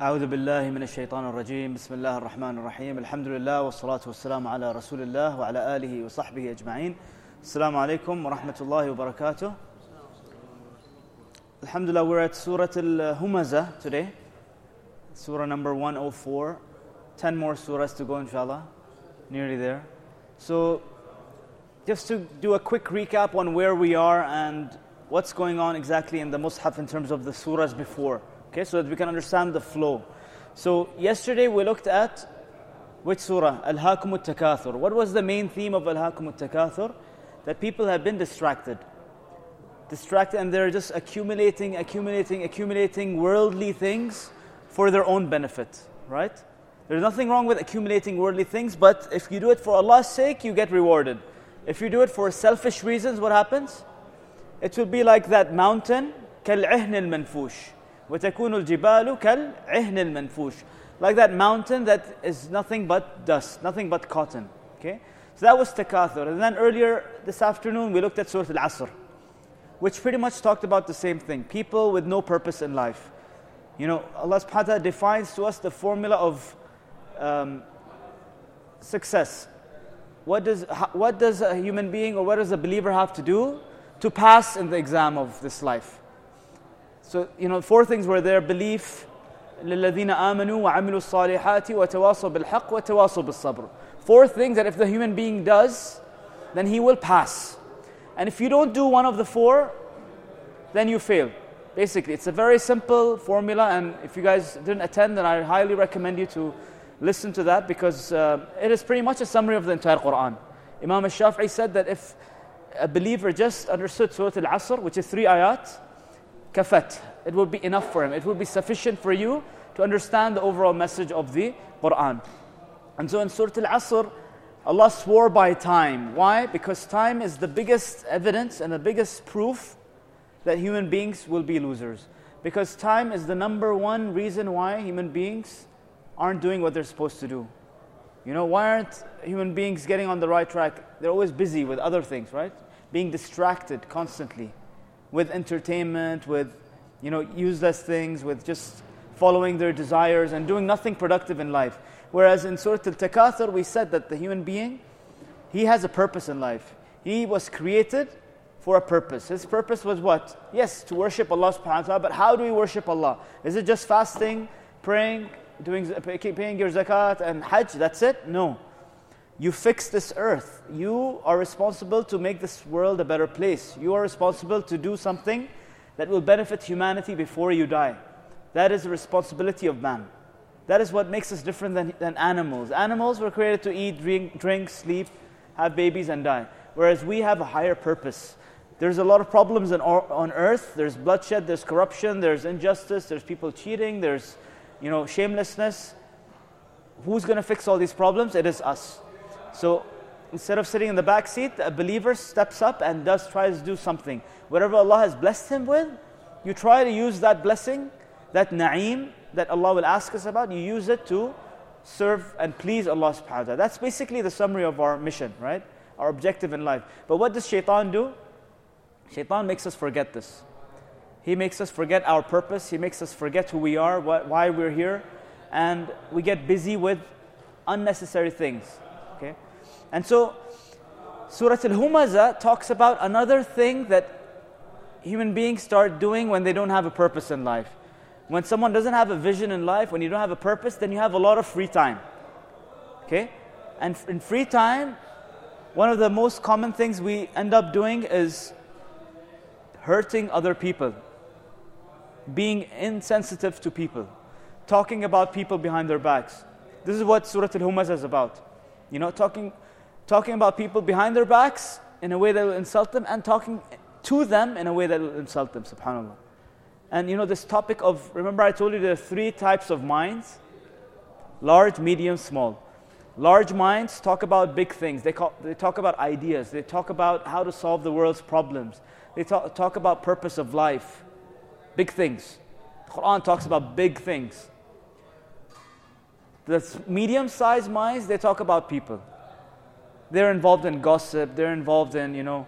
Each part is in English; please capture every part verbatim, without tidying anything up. أعوذ بالله من الشيطان الرجيم بسم الله الرحمن الرحيم الحمد لله والصلاة والسلام على رسول الله وعلى آله وصحبه أجمعين السلام عليكم ورحمة الله وبركاته Alhamdulillah, we're at Surah Al-Humazah today, Surah number one oh four, ten more surahs to go inshallah, nearly there. So just to do a quick recap on where we are and what's going on exactly in the Mus'haf in terms of the surahs before. Okay, so that we can understand the flow. So yesterday we looked at which surah? Al-Hakum al-Takathur. What was the main theme of Al-Hakum al-Takathur? That people have been distracted. Distracted and they're just accumulating, accumulating, accumulating worldly things for their own benefit. Right? There's nothing wrong with accumulating worldly things, but if you do it for Allah's sake, you get rewarded. If you do it for selfish reasons, what happens? It will be like that mountain, كَالْعِهْنِ الْمَنْفُوشِ وَتَكُونُ الْجِبَالُ كَالْعِهْنِ الْمَنْفُوشِ, like that mountain that is nothing but dust, nothing but cotton. Okay, so that was Takathur. And then earlier this afternoon we looked at Surah Al-Asr, which pretty much talked about the same thing. People with no purpose in life. You know, Allah subhanahu wa ta'ala defines to us the formula of um, success. What does what does a human being or what does a believer have to do to pass in the exam of this life? So, you know, four things were there: belief, لِلَّذِينَ آمَنُوا وَعَمِلُوا الصَّالِحَاتِ وَتَوَاصَوْا بِالْحَقِّ وَتَوَاصَوْا بِالصَّبْرِ. Four things that if the human being does, then he will pass. And if you don't do one of the four, then you fail. Basically, it's a very simple formula, and if you guys didn't attend, then I highly recommend you to listen to that, because uh, it is pretty much a summary of the entire Qur'an. Imam al-Shafi'i said that if a believer just understood Surah Al-Asr, which is three ayat, kafat, it will be enough for him. It will be sufficient for you to understand the overall message of the Qur'an. And so in Surah Al-Asr, Allah swore by time. Why? Because time is the biggest evidence and the biggest proof that human beings will be losers. Because time is the number one reason why human beings aren't doing what they're supposed to do. You know, why aren't human beings getting on the right track? They're always busy with other things, right? Being distracted constantly with entertainment, with, you know, useless things, with just following their desires and doing nothing productive in life. Whereas in Surah Al-Takathur, we said that the human being, he has a purpose in life. He was created for a purpose. His purpose was what? Yes, to worship Allah subhanahu wa ta'ala, but how do we worship Allah? Is it just fasting, praying, doing, paying your zakat and hajj, that's it? No. You fix this earth. You are responsible to make this world a better place. You are responsible to do something that will benefit humanity before you die. That is the responsibility of man. That is what makes us different than, than animals. Animals were created to eat, drink, drink, sleep, have babies and die. Whereas we have a higher purpose. There's a lot of problems on, on earth. There's bloodshed, there's corruption, there's injustice, there's people cheating, there's, you know, shamelessness. Who's going to fix all these problems? It is us. So instead of sitting in the back seat, a believer steps up and does tries to do something. Whatever Allah has blessed him with, you try to use that blessing, that na'eem that Allah will ask us about, you use it to serve and please Allah subhanahu wa ta'ala. That's basically the summary of our mission, right? Our objective in life. But what does shaitan do? Shaitan makes us forget this. He makes us forget our purpose. He makes us forget who we are, why we're here. And we get busy with unnecessary things. Okay? And so, Surah Al-Humazah talks about another thing that human beings start doing when they don't have a purpose in life. When someone doesn't have a vision in life, when you don't have a purpose, then you have a lot of free time. Okay? And in free time, one of the most common things we end up doing is hurting other people, being insensitive to people, talking about people behind their backs. This is what Surah Al-Humazah is about. You know, talking talking about people behind their backs in a way that will insult them, and talking to them in a way that will insult them, subhanAllah. And you know, this topic of, remember I told you there are three types of minds: large, medium, small. Large minds talk about big things. They, call, they talk about ideas. They talk about how to solve the world's problems. They talk, talk about purpose of life. Big things. The Quran talks about big things. The medium-sized minds, they talk about people. They're involved in gossip. They're involved in, you know,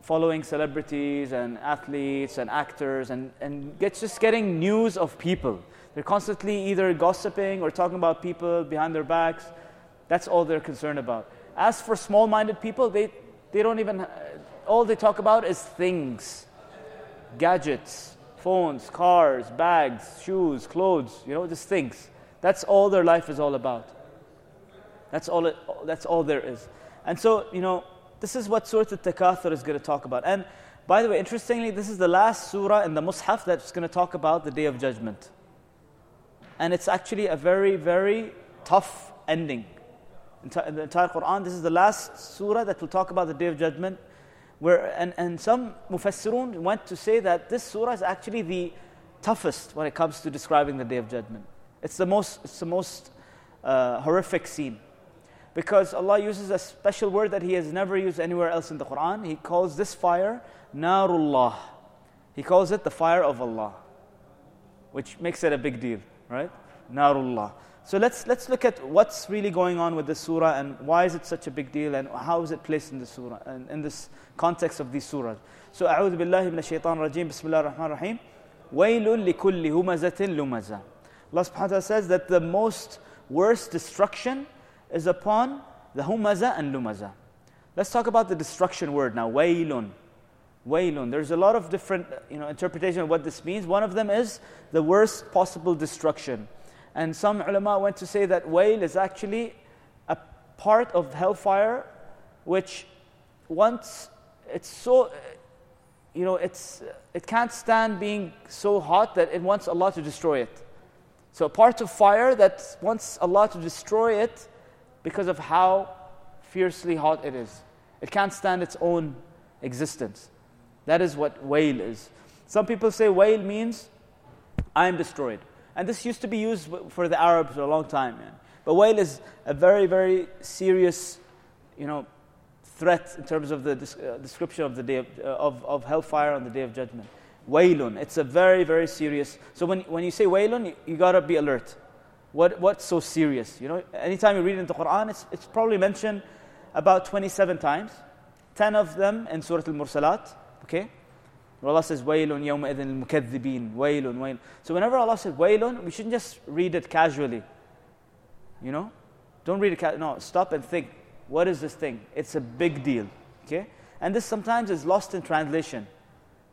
following celebrities and athletes and actors and, and it's just getting news of people. They're constantly either gossiping or talking about people behind their backs. That's all they're concerned about. As for small-minded people, they, they don't even, all they talk about is things. Gadgets, phones, cars, bags, shoes, clothes, you know, just things. That's all their life is all about. That's all, it, that's all there is. And so, you know, this is what Surah Al-Takathur is going to talk about. And by the way, interestingly, this is the last surah in the Mus'haf that's going to talk about the Day of Judgment. And it's actually a very, very tough ending. In the entire Qur'an, this is the last surah that will talk about the Day of Judgment. Where and, and some Mufassirun went to say that this surah is actually the toughest when it comes to describing the Day of Judgment. It's the most, it's the most uh, horrific scene. Because Allah uses a special word that He has never used anywhere else in the Qur'an. He calls this fire, Narullah. He calls it the fire of Allah. Which makes it a big deal, right? Narullah. So let's let's look at what's really going on with this surah and why is it such a big deal and how is it placed in this surah and in this context of these surahs. So أعوذ بالله من الشيطان الرجيم بسم الله الرحمن الرحيم ويل لكل همزة لمزة. Allah subhanahu wa ta'ala says that the most worst destruction is upon the humazah and lumazah. Let's talk about the destruction word now. Waylun. Waylun. There's a lot of different you know interpretation of what this means. One of them is the worst possible destruction. And some ulama went to say that wail is actually a part of hellfire, which once it's so, you know, it's it can't stand being so hot that it wants Allah to destroy it. So a part of fire that wants Allah to destroy it because of how fiercely hot it is. It can't stand its own existence. That is what wail is. Some people say wail means I am destroyed. And this used to be used for the Arabs for a long time. Yeah. But wail is a very, very serious, you know, threat in terms of the uh, description of the day of, uh, of, of hellfire on the Day of Judgment. Wailun. It's a very, very serious. So when when you say wailun, you, you gotta be alert. What what's so serious? You know, anytime you read in the Quran, it's it's probably mentioned about twenty-seven times, ten of them in Surah Al-Mursalat. Okay. Allah says, Wailun yawma idhin al-mukaththibin, Wailun, Wailun. So whenever Allah says Wailun, we shouldn't just read it casually. You know? Don't read it casually. No, stop and think. What is this thing? It's a big deal. Okay? And this sometimes is lost in translation.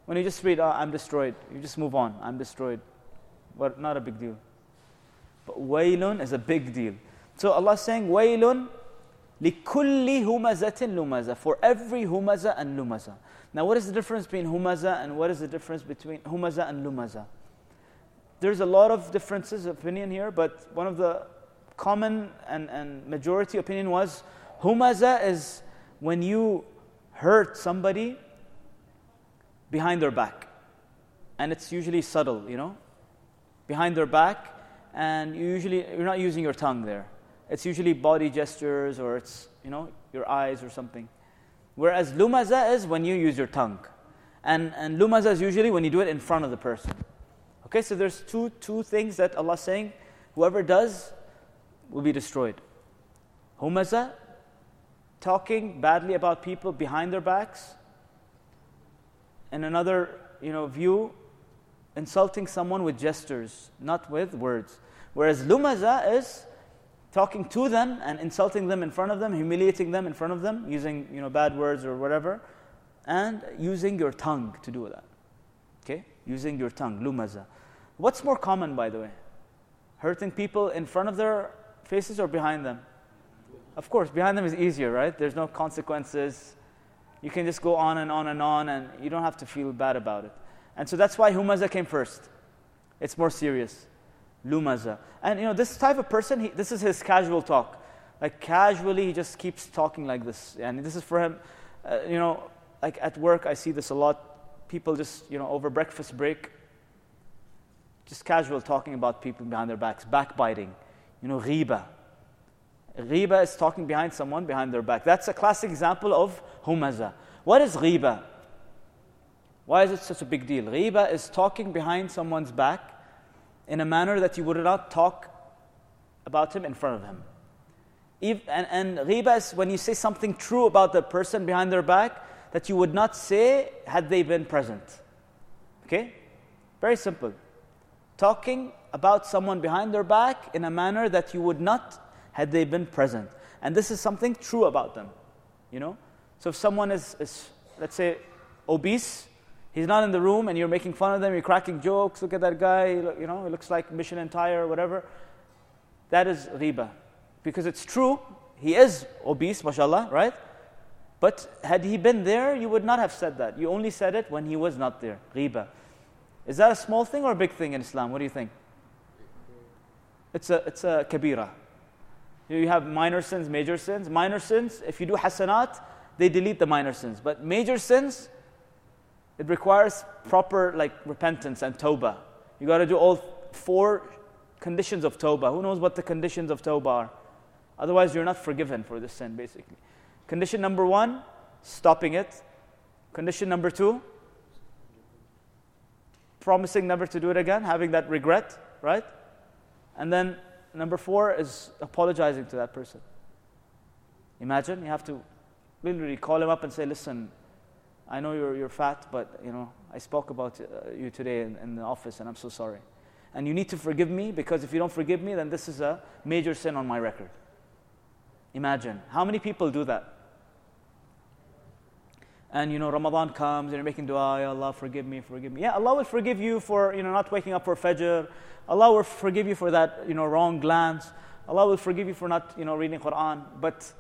When you just read, oh, I'm destroyed, you just move on. I'm destroyed. But not a big deal. But Wailun is a big deal. So Allah is saying, Wailun likulli humazatin lumaza, for every humaza and lumaza. Now, what is the difference between humazah and what is the difference between humazah and lumazah? There's a lot of differences of opinion here, but one of the common and, and majority opinion was humazah is when you hurt somebody behind their back. And it's usually subtle, you know, behind their back. And you usually, you're not using your tongue there. It's usually body gestures or it's, you know, your eyes or something. Whereas lumaza is when you use your tongue. And and lumaza is usually when you do it in front of the person. Okay, so there's two two things that Allah is saying, whoever does will be destroyed. Humaza, talking badly about people behind their backs. And another, you know, view, insulting someone with gestures, not with words. Whereas lumaza is talking to them and insulting them in front of them, humiliating them in front of them, using you know bad words or whatever, and using your tongue to do that. Okay, using your tongue, lumaza. What's more common, by the way? Hurting people in front of their faces or behind them? Of course, behind them is easier, right? There's no consequences. You can just go on and on and on, and you don't have to feel bad about it. And so that's why humaza came first. It's more serious. Lumaza. And you know, this type of person, he, this is his casual talk. Like casually, he just keeps talking like this. And this is for him, uh, you know, like at work, I see this a lot. People just, you know, over breakfast break, just casual talking about people behind their backs, backbiting. You know, ghiba. Ghiba is talking behind someone behind their back. That's a classic example of humaza. What is ghiba? Why is it such a big deal? Ghiba is talking behind someone's back in a manner that you would not talk about him in front of him. If, and, and ghiba is when you say something true about the person behind their back that you would not say had they been present. Okay? Very simple. Talking about someone behind their back in a manner that you would not had they been present. And this is something true about them, you know. So if someone is, is let's say, obese, he's not in the room and you're making fun of them, you're cracking jokes, look at that guy, you know, he looks like Michelin tire or whatever. That is riba. Because it's true, he is obese, mashallah, right? But had he been there, you would not have said that. You only said it when he was not there, riba. Is that a small thing or a big thing in Islam? What do you think? It's a it's a kabira. You have minor sins, major sins. Minor sins, if you do hasanat, they delete the minor sins. But major sins, it requires proper like repentance and tawbah. You got to do all four conditions of tawbah. Who knows what the conditions of tawbah are? Otherwise, you're not forgiven for this sin, basically. Condition number one, stopping it. Condition number two, promising never to do it again, having that regret, right? And then number four is apologizing to that person. Imagine, you have to literally call him up and say, listen, I know you're you're fat, but you know I spoke about uh, you today in, in the office and I'm so sorry. And you need to forgive me because if you don't forgive me, then this is a major sin on my record. Imagine, how many people do that? And you know, Ramadan comes and you're making dua, Ya Allah, forgive me, forgive me. Yeah, Allah will forgive you for, you know, not waking up for Fajr. Allah will forgive you for that, you know, wrong glance. Allah will forgive you for not, you know, reading Quran. But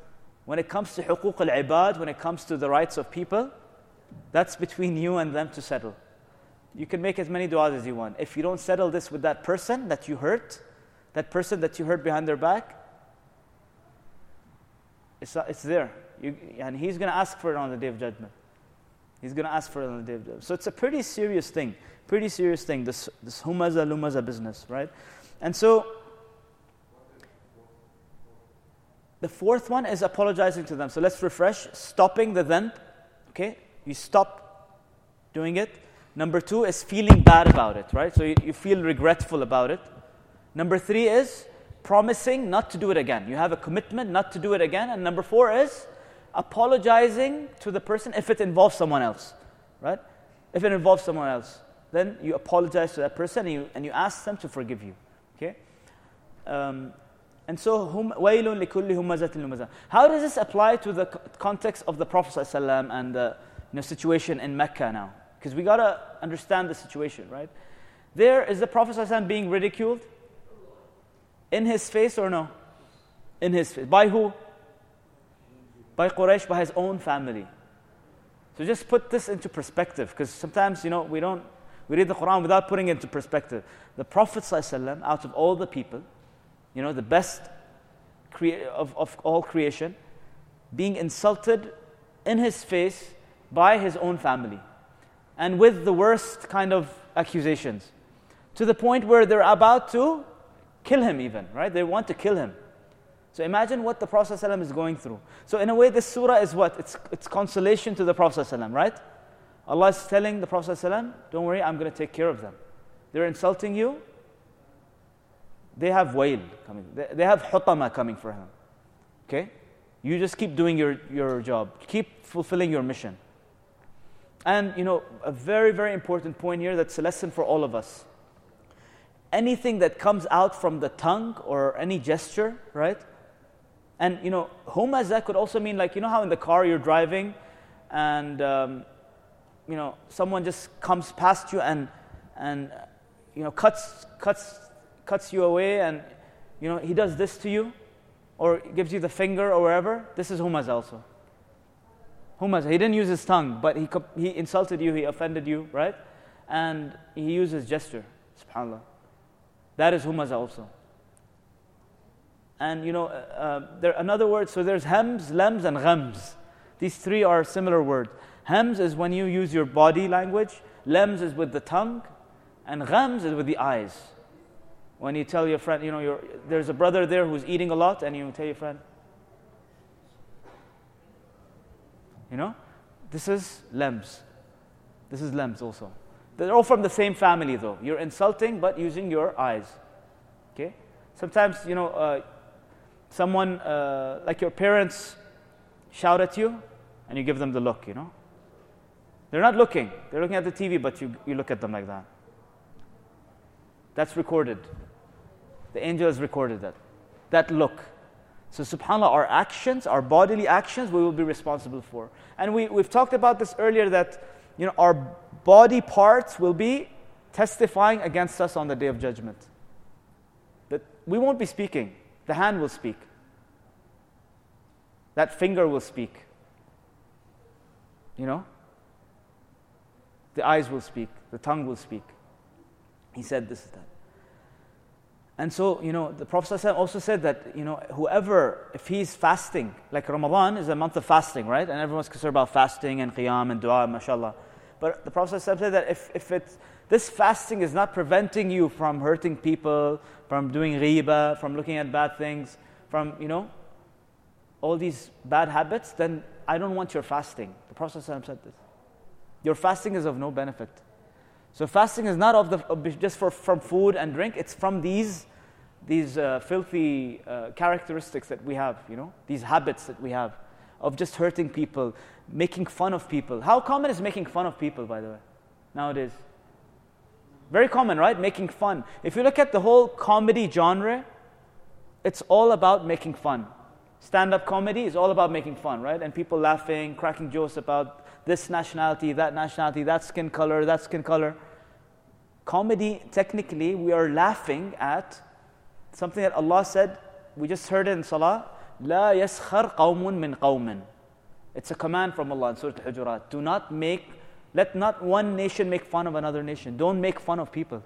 when it comes to huquq al-ibad, when it comes to the rights of people, that's between you and them to settle. You can make as many du'as as you want. If you don't settle this with that person that you hurt, that person that you hurt behind their back, it's, it's there. You, and he's going to ask for it on the Day of Judgment. He's going to ask for it on the Day of Judgment. So it's a pretty serious thing, pretty serious thing, this this humazah, lumazah business, right? And so, the fourth one is apologizing to them. So let's refresh, stopping the dhanb, okay? You stop doing it. Number two is feeling bad about it, right? So you, you feel regretful about it. Number three is promising not to do it again. You have a commitment not to do it again. And number four is apologizing to the person if it involves someone else, right? If it involves someone else, then you apologize to that person and you, and you ask them to forgive you, okay? Um, and so, وَيْلٌ لِكُلِّ هُمَّزَةٍ لُمَزَةٍ. How does this apply to the context of the Prophet ﷺ and the you know, situation in Mecca now? Because we got to understand the situation, right? There is the Prophet ﷺ being ridiculed in his face or no? In his face. By who? By Quraysh, by his own family. So just put this into perspective, because sometimes, you know, we don't, we read the Quran without putting it into perspective. The Prophet ﷺ, out of all the people, you know, the best crea- of, of all creation, being insulted in his face by his own family, and with the worst kind of accusations, to the point where they're about to kill him even, right? They want to kill him. So imagine what the Prophet ﷺ is going through. So in a way, this surah is what? It's it's consolation to the Prophet ﷺ, right? Allah is telling the Prophet ﷺ, don't worry, I'm going to take care of them. They're insulting you. They have wail coming. They, they have hutama coming for him. Okay? You just keep doing your, your job. Keep fulfilling your mission. And, you know, a very, very important point here that's a lesson for all of us. Anything that comes out from the tongue or any gesture, right? And, you know, humazah could also mean like, you know how in the car you're driving and, um, you know, someone just comes past you and, and you know, cuts cuts, cuts you away and, you know, he does this to you or gives you the finger or wherever. This is humazah also. Humazah. He didn't use his tongue, but he he insulted you, he offended you, right? And he used his gesture, subhanAllah. That is humazah also. And you know, uh, there another word, so there's hems, lems, and ghams. These three are similar words. Hems is when you use your body language, lems is with the tongue, and ghams is with the eyes. When you tell your friend, you know, your, there's a brother there who's eating a lot, and you tell your friend, you know, this is lems. This is lems also. They're all from the same family though. You're insulting, but using your eyes. Okay? Sometimes, you know, uh, someone, uh, like your parents, shout at you, and you give them the look, you know. They're not looking. They're looking at the T V, but you, you look at them like that. That's recorded. The angel has recorded that. That look. So subhanAllah, our actions, our bodily actions, we will be responsible for. And we, we've talked about this earlier, that you know our body parts will be testifying against us on the Day of Judgment. That we won't be speaking. The hand will speak. That finger will speak. You know? The eyes will speak. The tongue will speak. He said this is that. And so, you know, the Prophet ﷺ also said that, you know, whoever, if he's fasting, like Ramadan is a month of fasting, right? And everyone's concerned about fasting and qiyam and dua, mashallah. But the Prophet ﷺ said that if, if it's, this fasting is not preventing you from hurting people, from doing riba, from looking at bad things, from, you know, all these bad habits, then I don't want your fasting. The Prophet ﷺ said this. Your fasting is of no benefit. So fasting is not of the just for from food and drink. It's from these these uh, filthy uh, characteristics that we have, you know, these habits that we have of just hurting people, making fun of people. How common is making fun of people, by the way, nowadays? Very common, right? Making fun. If you look at the whole comedy genre, it's all about making fun. Stand-up comedy is all about making fun, right? And people laughing, cracking jokes about this nationality, that nationality, that skin color, that skin color. Comedy, technically, we are laughing at something that Allah said, we just heard it in Salah, La yaskhar qawmun min qawmin. It's a command from Allah in Surah Al-Hujurat. Do not make, let not one nation make fun of another nation. Don't make fun of people.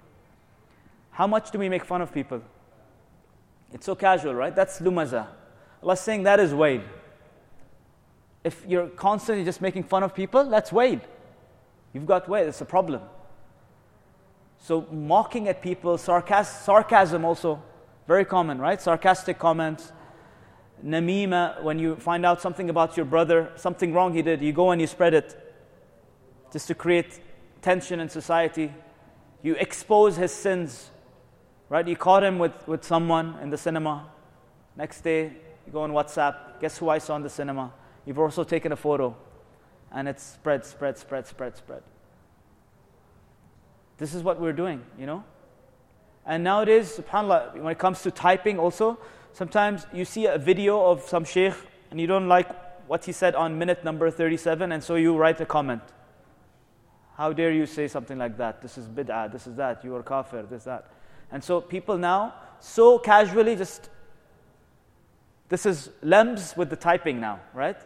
How much do we make fun of people? It's so casual, right? That's lumaza. Allah's saying that is wail. If you're constantly just making fun of people, that's wail. You've got wail. It's a problem. So mocking at people, sarcasm, sarcasm also, very common, right? Sarcastic comments. Namima, when you find out something about your brother, something wrong he did, you go and you spread it just to create tension in society. You expose his sins, right? You caught him with, with someone in the cinema. Next day, you go on WhatsApp, guess who I saw in the cinema? You've also taken a photo, and it's spread, spread, spread, spread, spread. This is what we're doing, you know? And nowadays, subhanAllah, when it comes to typing also, sometimes you see a video of some sheikh, and you don't like what he said on minute number thirty-seven, and so you write a comment. How dare you say something like that? This is bid'ah, this is that, you are kafir, this, that. And so people now, so casually just, this is lems with the typing now, right?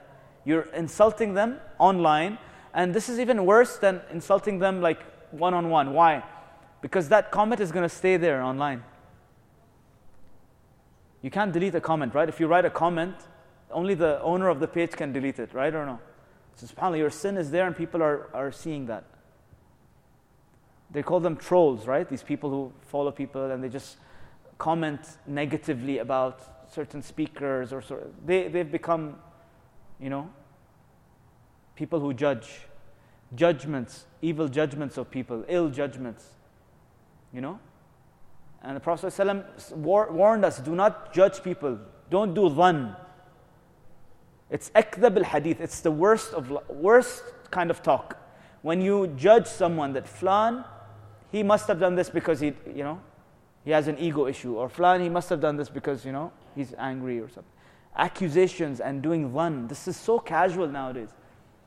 You're insulting them online, and this is even worse than insulting them like one-on-one. Why? Because that comment is going to stay there online. You can't delete a comment, right? If you write a comment, only the owner of the page can delete it, right or no? So subhanAllah, your sin is there and people are, are seeing that. They call them trolls, right? These people who follow people and they just comment negatively about certain speakers or sort they they've become, you know, people who judge, judgments, evil judgments of people, ill judgments, you know. And the Prophet ﷺ war, warned us: do not judge people. Don't do dhann. It's akdhab al-hadith. It's the worst of worst kind of talk. When you judge someone that flan, he must have done this because he, you know, he has an ego issue, or flan, he must have done this because you know. He's angry or something. Accusations and doing dhann. This is so casual nowadays.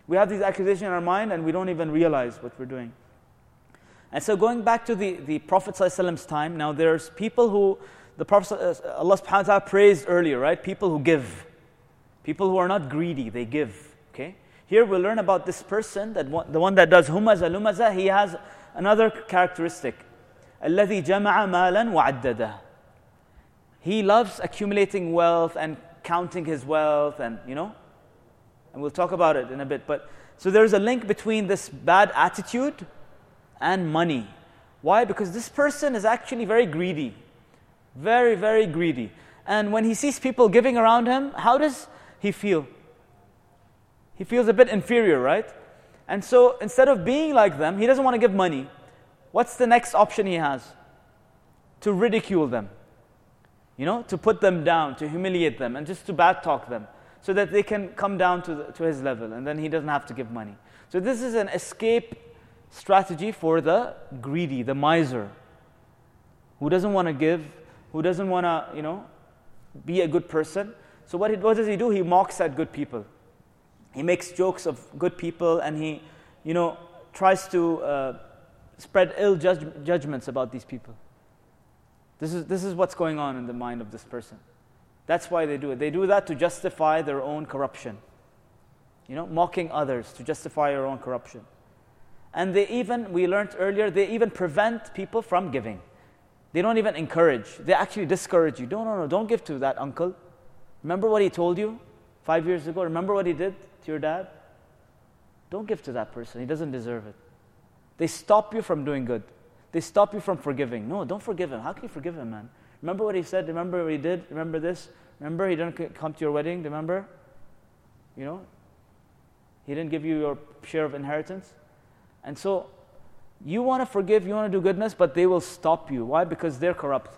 We have these accusations in our mind and we don't even realize what we're doing. And so going back to the, the Prophet ﷺ's time, now there's people who, the Prophet, Allah subhanahu wa ta'ala praised earlier, right? People who give. People who are not greedy, they give. Okay. Here we'll learn about this person, that one, the one that does humazah, lumazah, he has another characteristic. الَّذِي جَمَعَ مَالًا وَعَدَّدَهُ. He loves accumulating wealth and counting his wealth and, you know, and we'll talk about it in a bit. But so there's a link between this bad attitude and money. Why? Because this person is actually very greedy. Very, very greedy. And when he sees people giving around him, how does he feel? He feels a bit inferior, right? And so instead of being like them, he doesn't want to give money. What's the next option he has? To ridicule them. You know, to put them down, to humiliate them, and just to bad talk them, so that they can come down to the, to his level, and then he doesn't have to give money. So this is an escape strategy for the greedy, the miser. who doesn't want to give, who doesn't want to, you know, be a good person. So what, he, what does he do? He mocks at good people. He makes jokes of good people, and he, you know, tries to uh, spread ill judge, judgments about these people. This is this is what's going on in the mind of this person. That's why they do it. They do that to justify their own corruption. You know, mocking others to justify your own corruption. And they even, we learned earlier, they even prevent people from giving. They don't even encourage. They actually discourage you. No, no, no, don't give to that uncle. Remember what he told you five years ago? Remember what he did to your dad? Don't give to that person. He doesn't deserve it. They stop you from doing good. They stop you from forgiving. No, don't forgive him. How can you forgive him, man? Remember what he said? Remember what he did? Remember this? Remember he didn't come to your wedding? Remember? You know? He didn't give you your share of inheritance. And so, you want to forgive, you want to do goodness, but they will stop you. Why? Because they're corrupt.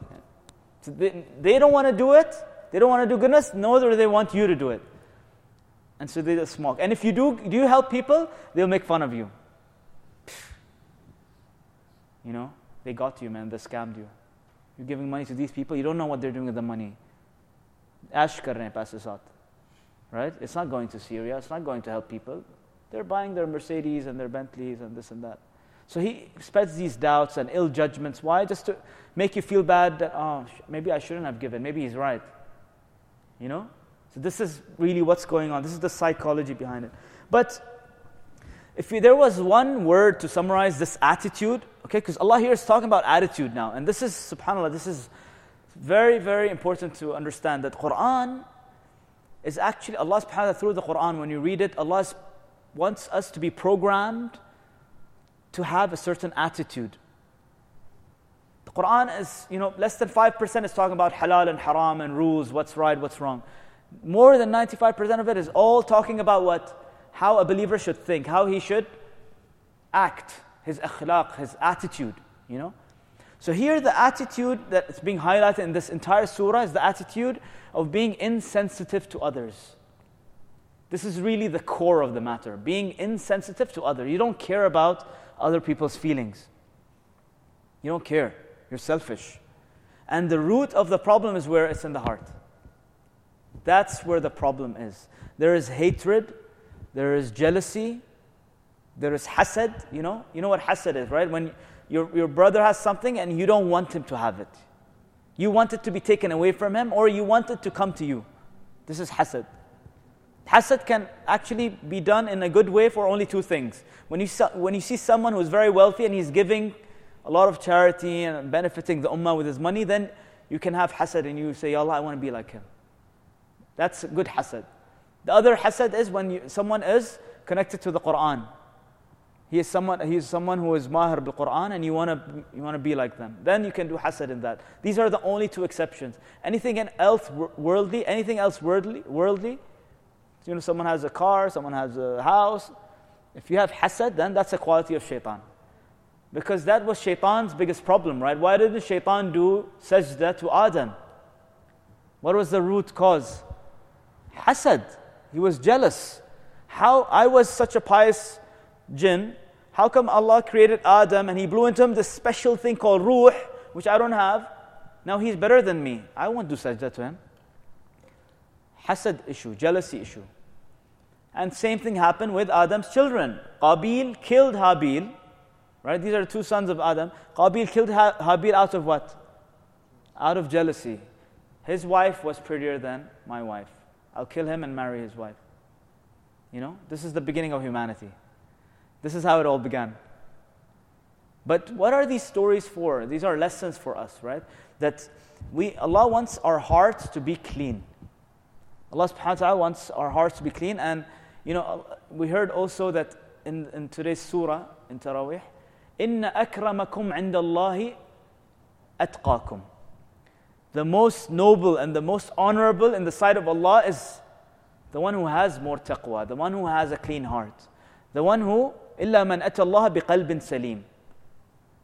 So they, they don't want to do it. They don't want to do goodness, nor do they want you to do it. And so they just mock. And if you do, do you help people, they'll make fun of you. You know, they got you, man. They scammed you. You're giving money to these people. You don't know what they're doing with the money. Ash karne paise saath. Right? It's not going to Syria. It's not going to help people. They're buying their Mercedes and their Bentleys and this and that. So he spreads these doubts and ill judgments. Why? Just to make you feel bad that, oh, sh- maybe I shouldn't have given. Maybe he's right. You know? So this is really what's going on. This is the psychology behind it. But if we, there was one word to summarize this attitude, okay, because Allah here is talking about attitude now. And this is, subhanAllah, this is very, very important to understand that Qur'an is actually, Allah subhanahu wa ta'ala through the Qur'an, when you read it, Allah wants us to be programmed to have a certain attitude. The Qur'an is, you know, less than five percent is talking about halal and haram and rules, what's right, what's wrong. More than ninety-five percent of it is all talking about what? How a believer should think, how he should act, his akhlaq, his attitude, you know. So here the attitude that's being highlighted in this entire surah is the attitude of being insensitive to others. This is really the core of the matter, being insensitive to others. You don't care about other people's feelings. You don't care. You're selfish. And the root of the problem is where it's in the heart. That's where the problem is. There is hatred, there is jealousy, there is hasad, you know? You know what hasad is, right? When your your brother has something and you don't want him to have it. You want it to be taken away from him, or you want it to come to you. This is hasad. Hasad can actually be done in a good way for only two things. When you when you see someone who is very wealthy and he's giving a lot of charity and benefiting the ummah with his money, then you can have hasad and you say, Ya Allah, I want to be like him. That's good hasad. The other hasad is when you, someone is connected to the Qur'an. He is someone. He is someone who is mahir bil Qur'an, and you want to you want to be like them. Then you can do hasad in that. These are the only two exceptions. Anything else worldly, anything else worldly, worldly. You know, someone has a car, someone has a house. If you have hasad, then that's a quality of shaitan, because that was shaitan's biggest problem, right? Why didn't shaitan do sajda to Adam? What was the root cause? Hasad. He was jealous. How I was such a pious jinn, how come Allah created Adam and He blew into him this special thing called ruh, which I don't have? Now he's better than me. I won't do sajda to him. Hasad issue, jealousy issue. And same thing happened with Adam's children. Qabil killed Habil, right? These are two sons of Adam. Qabil killed Habil out of what? Out of jealousy. His wife was prettier than my wife. I'll kill him and marry his wife. You know, this is the beginning of humanity. This is how it all began. But what are these stories for? These are lessons for us, right? That we, Allah wants our hearts to be clean. Allah subhanahu wa ta'ala wants our hearts to be clean. And, you know, we heard also that in, in today's surah, in Tarawih, إِنَّ أَكْرَمَكُمْ عِنْدَ اللَّهِ أَتْقَاكُمْ. The most noble and the most honorable in the sight of Allah is the one who has more taqwa, the one who has a clean heart, the one who, إِلَّا مَنْ أَتَى اللَّهَ بِقَلْبٍ سَلِيمٍ.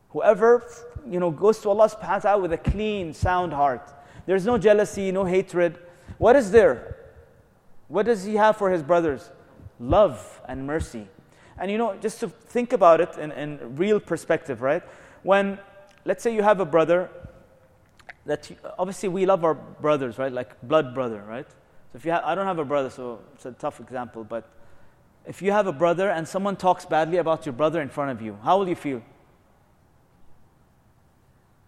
Whoever, you know, goes to Allah subhanahu wa ta'ala with a clean, sound heart. There's no jealousy, no hatred. What is there? What does he have for his brothers? Love and mercy. And you know, just to think about it in, in real perspective, right? When, let's say you have a brother that you, obviously we love our brothers, right? Like blood brother, right? So if you have, I don't have a brother, so it's a tough example, but if you have a brother and someone talks badly about your brother in front of you, how will you feel?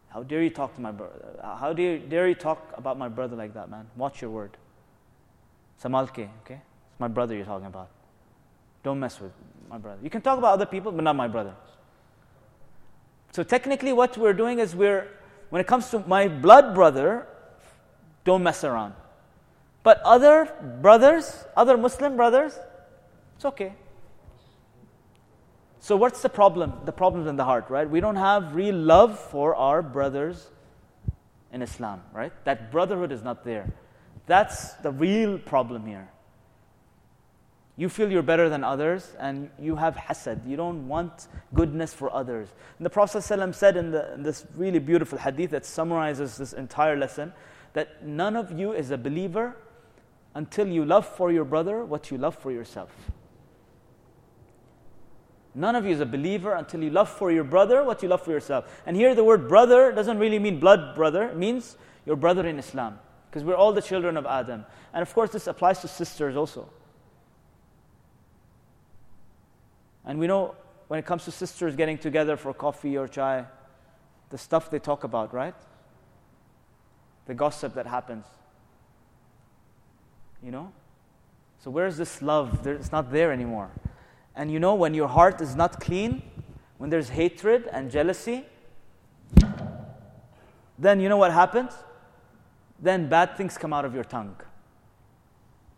How dare you talk to my brother? How dare, dare you talk about my brother like that, man? Watch your word. Samalke, okay? It's my brother you're talking about. Don't mess with my brother. You can talk about other people, but not my brother. So technically what we're doing is we're, when it comes to my blood brother, don't mess around. But other brothers, other Muslim brothers, it's okay. So what's the problem? The problem's in the heart, right? We don't have real love for our brothers in Islam, right? That brotherhood is not there. That's the real problem here. You feel you're better than others and you have hasad. You don't want goodness for others. And the Prophet ﷺ said in, the, in this really beautiful hadith that summarizes this entire lesson, that none of you is a believer until you love for your brother what you love for yourself. None of you is a believer until you love for your brother what you love for yourself. And here the word brother doesn't really mean blood brother. It means your brother in Islam. Because we're all the children of Adam. And of course this applies to sisters also. And we know when it comes to sisters getting together for coffee or chai, the stuff they talk about, right? The gossip that happens. You know? So where's this love? There, it's not there anymore. And you know, when your heart is not clean, when there's hatred and jealousy, then you know what happens? Then bad things come out of your tongue.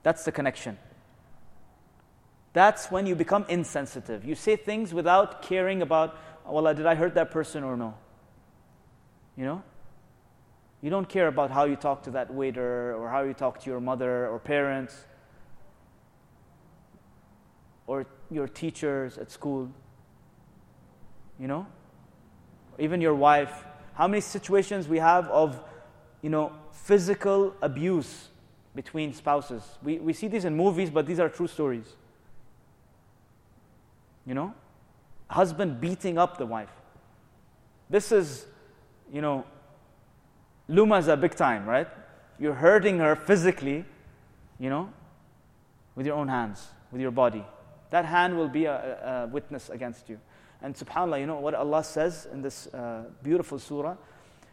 That's the connection. That's when you become insensitive. You say things without caring about, well, did I hurt that person or no? You know? You don't care about how you talk to that waiter or how you talk to your mother or parents or your teachers at school. You know? Even your wife. How many situations we have of, you know, physical abuse between spouses. We we see these in movies, but these are true stories. You know? Husband beating up the wife. This is, you know, lumaza big time, right? You're hurting her physically, you know, with your own hands, with your body. That hand will be a, a witness against you. And subhanAllah, you know what Allah says in this uh, beautiful surah?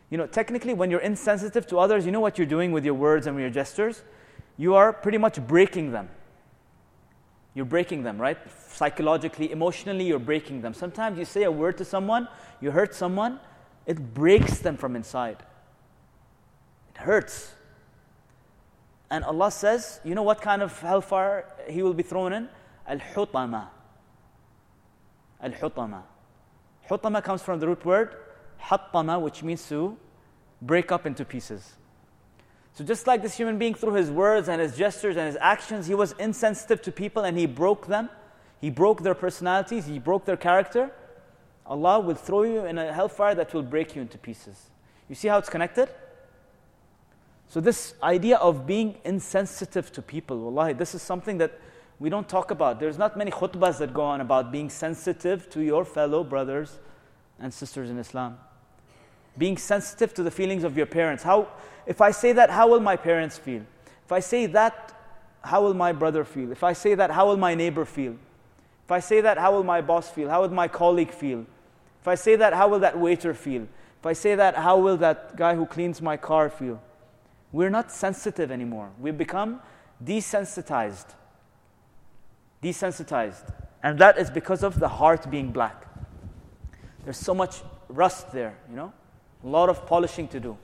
You know, technically when you're insensitive to others, you know what you're doing with your words and with your gestures? You are pretty much breaking them. You're breaking them, right? Psychologically, emotionally, you're breaking them. Sometimes you say a word to someone, you hurt someone, it breaks them from inside. It hurts. And Allah says, you know what kind of hellfire he will be thrown in? Al-Hutama. Al-Hutama. Hutama comes from the root word Hattama, which means to break up into pieces. So just like this human being, through his words and his gestures and his actions, he was insensitive to people and he broke them. He broke their personalities, he broke their character. Allah will throw you in a hellfire that will break you into pieces. You see how it's connected? So this idea of being insensitive to people, wallahi, this is something that we don't talk about. There's not many khutbahs that go on about being sensitive to your fellow brothers and sisters in Islam. Being sensitive to the feelings of your parents. How, if I say that, how will my parents feel? If I say that, how will my brother feel? If I say that, how will my neighbor feel? If I say that, how will my boss feel? How will my colleague feel? If I say that, how will that waiter feel? If I say that, how will that guy who cleans my car feel? We're not sensitive anymore. We've become desensitized. Desensitized. And that is because of the heart being black. There's so much rust there, you know. A lot of polishing to do.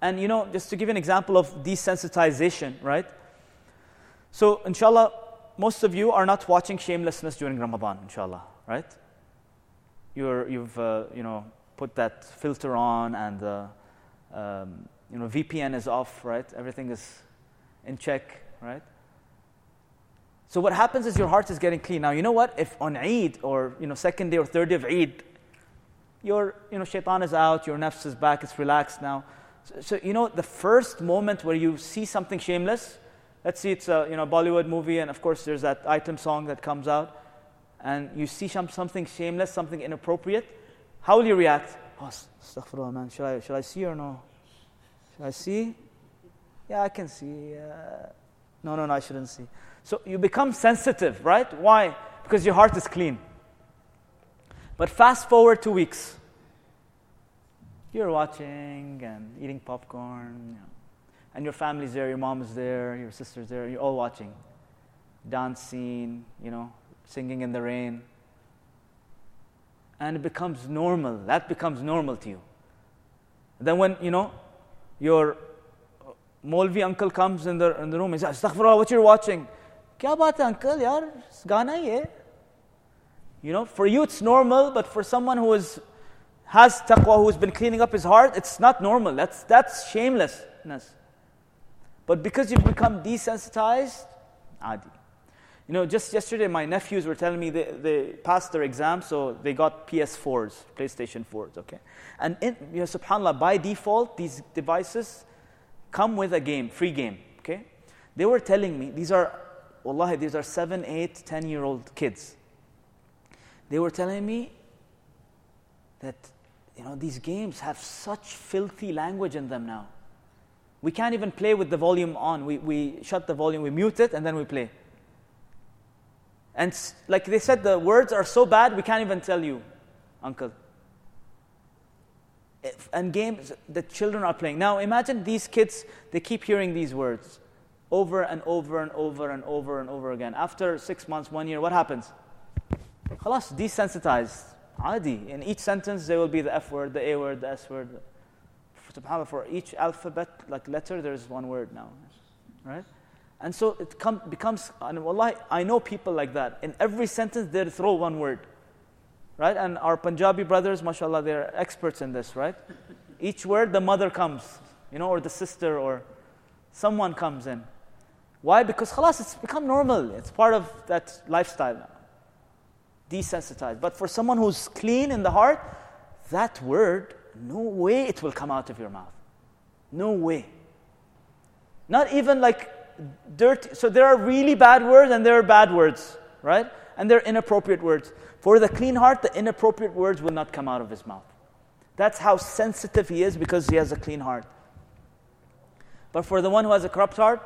And you know, just to give you an example of desensitization, right? So, inshallah, most of you are not watching shamelessness during Ramadan, inshallah, right? You're, you've, uh, you know, put that filter on and the... Uh, um, You know, V P N is off, right? Everything is in check, right? So what happens is your heart is getting clean. Now, you know what? If on Eid or, you know, second day or third day of Eid, your, you know, shaitan is out, your nafs is back, it's relaxed now. So, so you know, the first moment where you see something shameless, let's see, it's a, you know, Bollywood movie, and of course there's that item song that comes out, and you see some, something shameless, something inappropriate, how will you react? Oh, astaghfirullah, man, should I, should I see or no? Should I see? Yeah, I can see. Uh, no, no, no, I shouldn't see. So you become sensitive, right? Why? Because your heart is clean. But fast forward two weeks. You're watching and eating popcorn, you know, and your family's there, your mom is there, your sister's there, you're all watching. Dancing, you know, singing in the rain. And it becomes normal. That becomes normal to you. Then when, you know, your Molvi uncle comes in the in the room and says, Astaghfirullah, what you're watching? Kya baat hai uncle, yaar? Gaana hi hai. You know, for you it's normal, but for someone who is, has taqwa, who's been cleaning up his heart, it's not normal. That's that's shamelessness. But because you've become desensitized, adi. You know, just yesterday my nephews were telling me they, they passed their exam, so they got P S fours, PlayStation fours, okay? And in, you know, subhanAllah, by default, these devices come with a game, free game, okay? They were telling me, these are, wallahi, these are seven, eight, ten-year-old kids. They were telling me that, you know, these games have such filthy language in them now. We can't even play with the volume on. We, we shut the volume, we mute it, and then we play. And like they said, the words are so bad, we can't even tell you, uncle. If, and games that children are playing. Now imagine these kids, they keep hearing these words over and over and over and over and over again. After six months, one year, what happens? Khalas, desensitized. Adi. In each sentence, there will be the F word, the A word, the S word. SubhanAllah, for each alphabet, like letter, there's one word now. Right? And so it com- becomes, and wallahi, I know people like that. In every sentence, they'll throw one word. Right? And our Punjabi brothers, mashallah, they're experts in this, right? Each word, the mother comes, you know, or the sister, or someone comes in. Why? Because khalas, it's become normal. It's part of that lifestyle now. Desensitized. But for someone who's clean in the heart, that word, no way it will come out of your mouth. No way. Not even like dirty. So there are really bad words and there are bad words, right? And there are inappropriate words. For the clean heart, the inappropriate words will not come out of his mouth. That's how sensitive he is because he has a clean heart. But for the one who has a corrupt heart,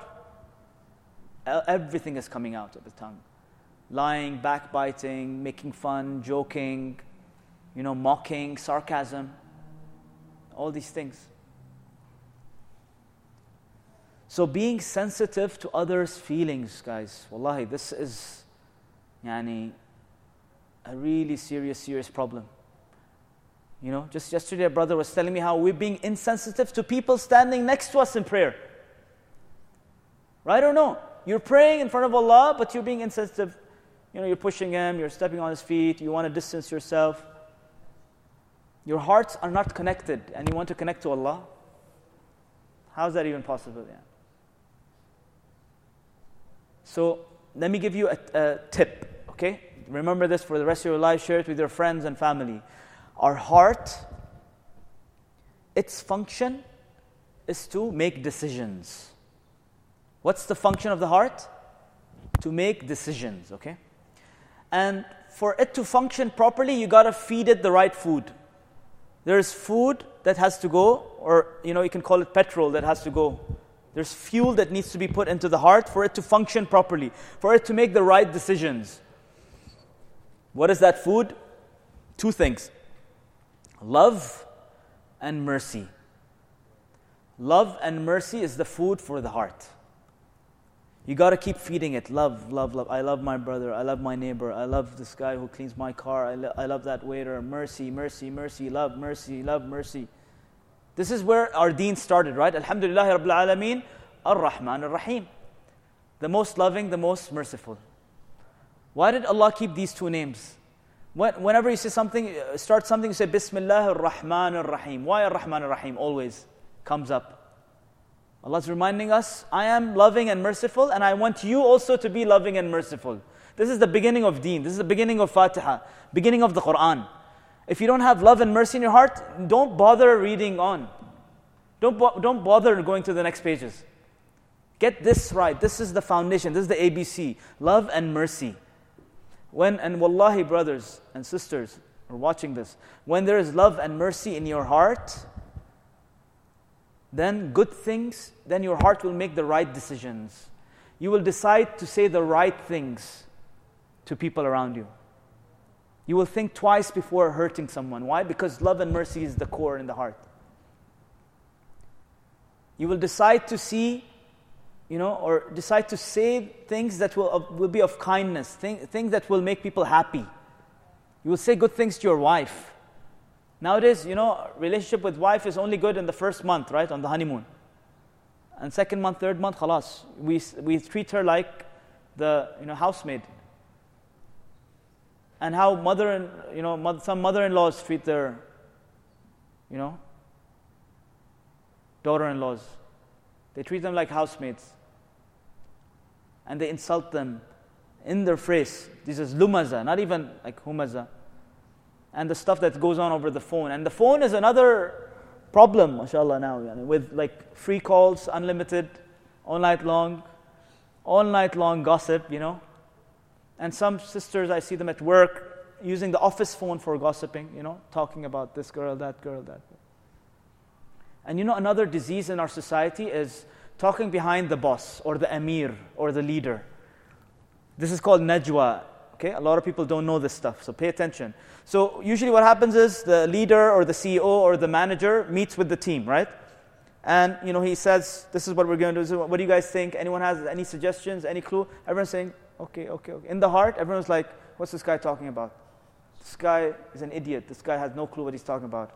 everything is coming out of the tongue. Lying, backbiting, making fun, joking, you know, mocking, sarcasm, all these things. So being sensitive to others' feelings, guys, wallahi, this is yani, a really serious, serious problem. You know, just yesterday a brother was telling me how we're being insensitive to people standing next to us in prayer. Right or no? You're praying in front of Allah, but you're being insensitive. You know, you're pushing him, you're stepping on his feet, you want to distance yourself. Your hearts are not connected and you want to connect to Allah. How is that even possible? Yeah. So, let me give you a, a tip, okay? Remember this for the rest of your life, share it with your friends and family. Our heart, its function is to make decisions. What's the function of the heart? To make decisions, okay? And for it to function properly, you got to feed it the right food. There's food that has to go, or, you know, you can call it petrol that has to go. There's fuel that needs to be put into the heart for it to function properly, for it to make the right decisions. What is that food? Two things. Love and mercy. Love and mercy is the food for the heart. You got to keep feeding it. Love, love, love. I love my brother. I love my neighbor. I love this guy who cleans my car. I, lo- I love that waiter. Mercy, mercy, mercy. Love, mercy, love, mercy. This is where our deen started, right? Alhamdulillahi Rabbil Alameen. Ar-Rahman Ar-Rahim. The most loving, the most merciful. Why did Allah keep these two names? When, whenever you say something, start something, you say Bismillah Ar-Rahman Ar-Rahim. Why Ar-Rahman Ar-Rahim always comes up? Allah is reminding us, I am loving and merciful, and I want you also to be loving and merciful. This is the beginning of deen. This is the beginning of Fatiha, beginning of the Quran. If you don't have love and mercy in your heart, don't bother reading on. Don't, bo- don't bother going to the next pages. Get this right. This is the foundation. This is the A B C. Love and mercy. When, and wallahi, brothers and sisters who are watching this, when there is love and mercy in your heart, then good things, then your heart will make the right decisions. You will decide to say the right things to people around you. You will think twice before hurting someone. Why? Because love and mercy is the core in the heart. You will decide to see, you know, or decide to say things that will, uh, will be of kindness, thing, things that will make people happy. You will say good things to your wife. Nowadays, you know, relationship with wife is only good in the first month, right, on the honeymoon. And second month, third month, khalas. We, we treat her like the, you know, housemaid. And how mother and, you know, mother, some mother-in-laws treat their, you know, daughter-in-laws. They treat them like housemates. And they insult them in their face. This is lumaza, not even like humaza. And the stuff that goes on over the phone. And the phone is another problem, mashallah, now. With like free calls, unlimited, all night long. All night long gossip, you know. And some sisters, I see them at work, using the office phone for gossiping, you know. Talking about this girl, that girl, that girl. And you know, another disease in our society is talking behind the boss, or the emir, or the leader. This is called najwa. Okay, a lot of people don't know this stuff, so pay attention. So usually what happens is the leader or the C E O or the manager meets with the team, right? And you know, he says, this is what we're going to do. What do you guys think? Anyone has any suggestions, any clue? Everyone's saying, okay, okay, okay. In the heart, everyone's like, what's this guy talking about? This guy is an idiot. This guy has no clue what he's talking about.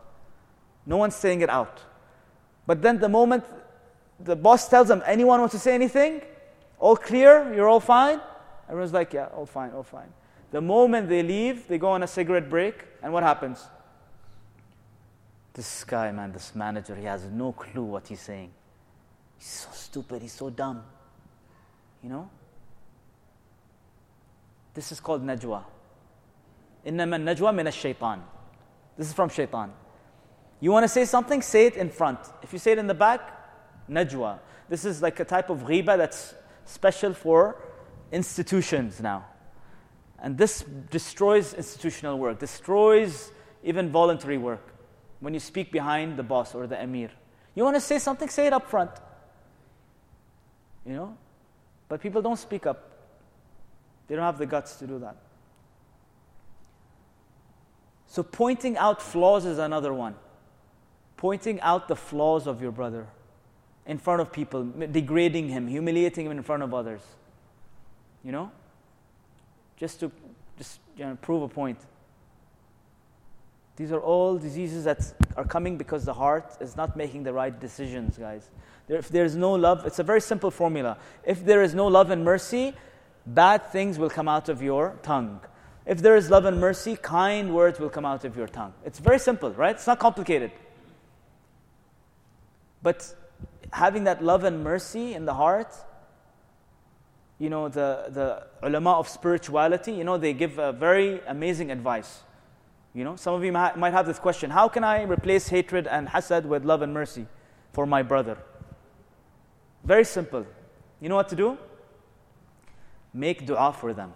No one's saying it out. But then the moment the boss tells them, anyone wants to say anything? All clear? You're all fine? Everyone's like, yeah, all fine, all fine. The moment they leave, they go on a cigarette break, and what happens? This guy, man, this manager, he has no clue what he's saying. He's so stupid, he's so dumb. You know? This is called najwa. إِنَّمَا النَّجْوَى مِنَ الشَّيْطَانِ. This is from shaitan. You want to say something, say it in front. If you say it in the back, najwa. This is like a type of ghibah that's special for institutions now. And this destroys institutional work, destroys even voluntary work. When you speak behind the boss or the emir. You want to say something, say it up front. You know? But people don't speak up. They don't have the guts to do that. So pointing out flaws is another one. Pointing out the flaws of your brother in front of people, degrading him, humiliating him in front of others. You know? Just to just you know, prove a point. These are all diseases that are coming because the heart is not making the right decisions, guys. There, if there is no love, it's a very simple formula. If there is no love and mercy, bad things will come out of your tongue. If there is love and mercy, kind words will come out of your tongue. It's very simple, right? It's not complicated. But having that love and mercy in the heart, you know, the, the ulama of spirituality, you know, they give a very amazing advice. You know, some of you ma- might have this question, how can I replace hatred and hasad with love and mercy for my brother? Very simple. You know what to do? Make dua for them.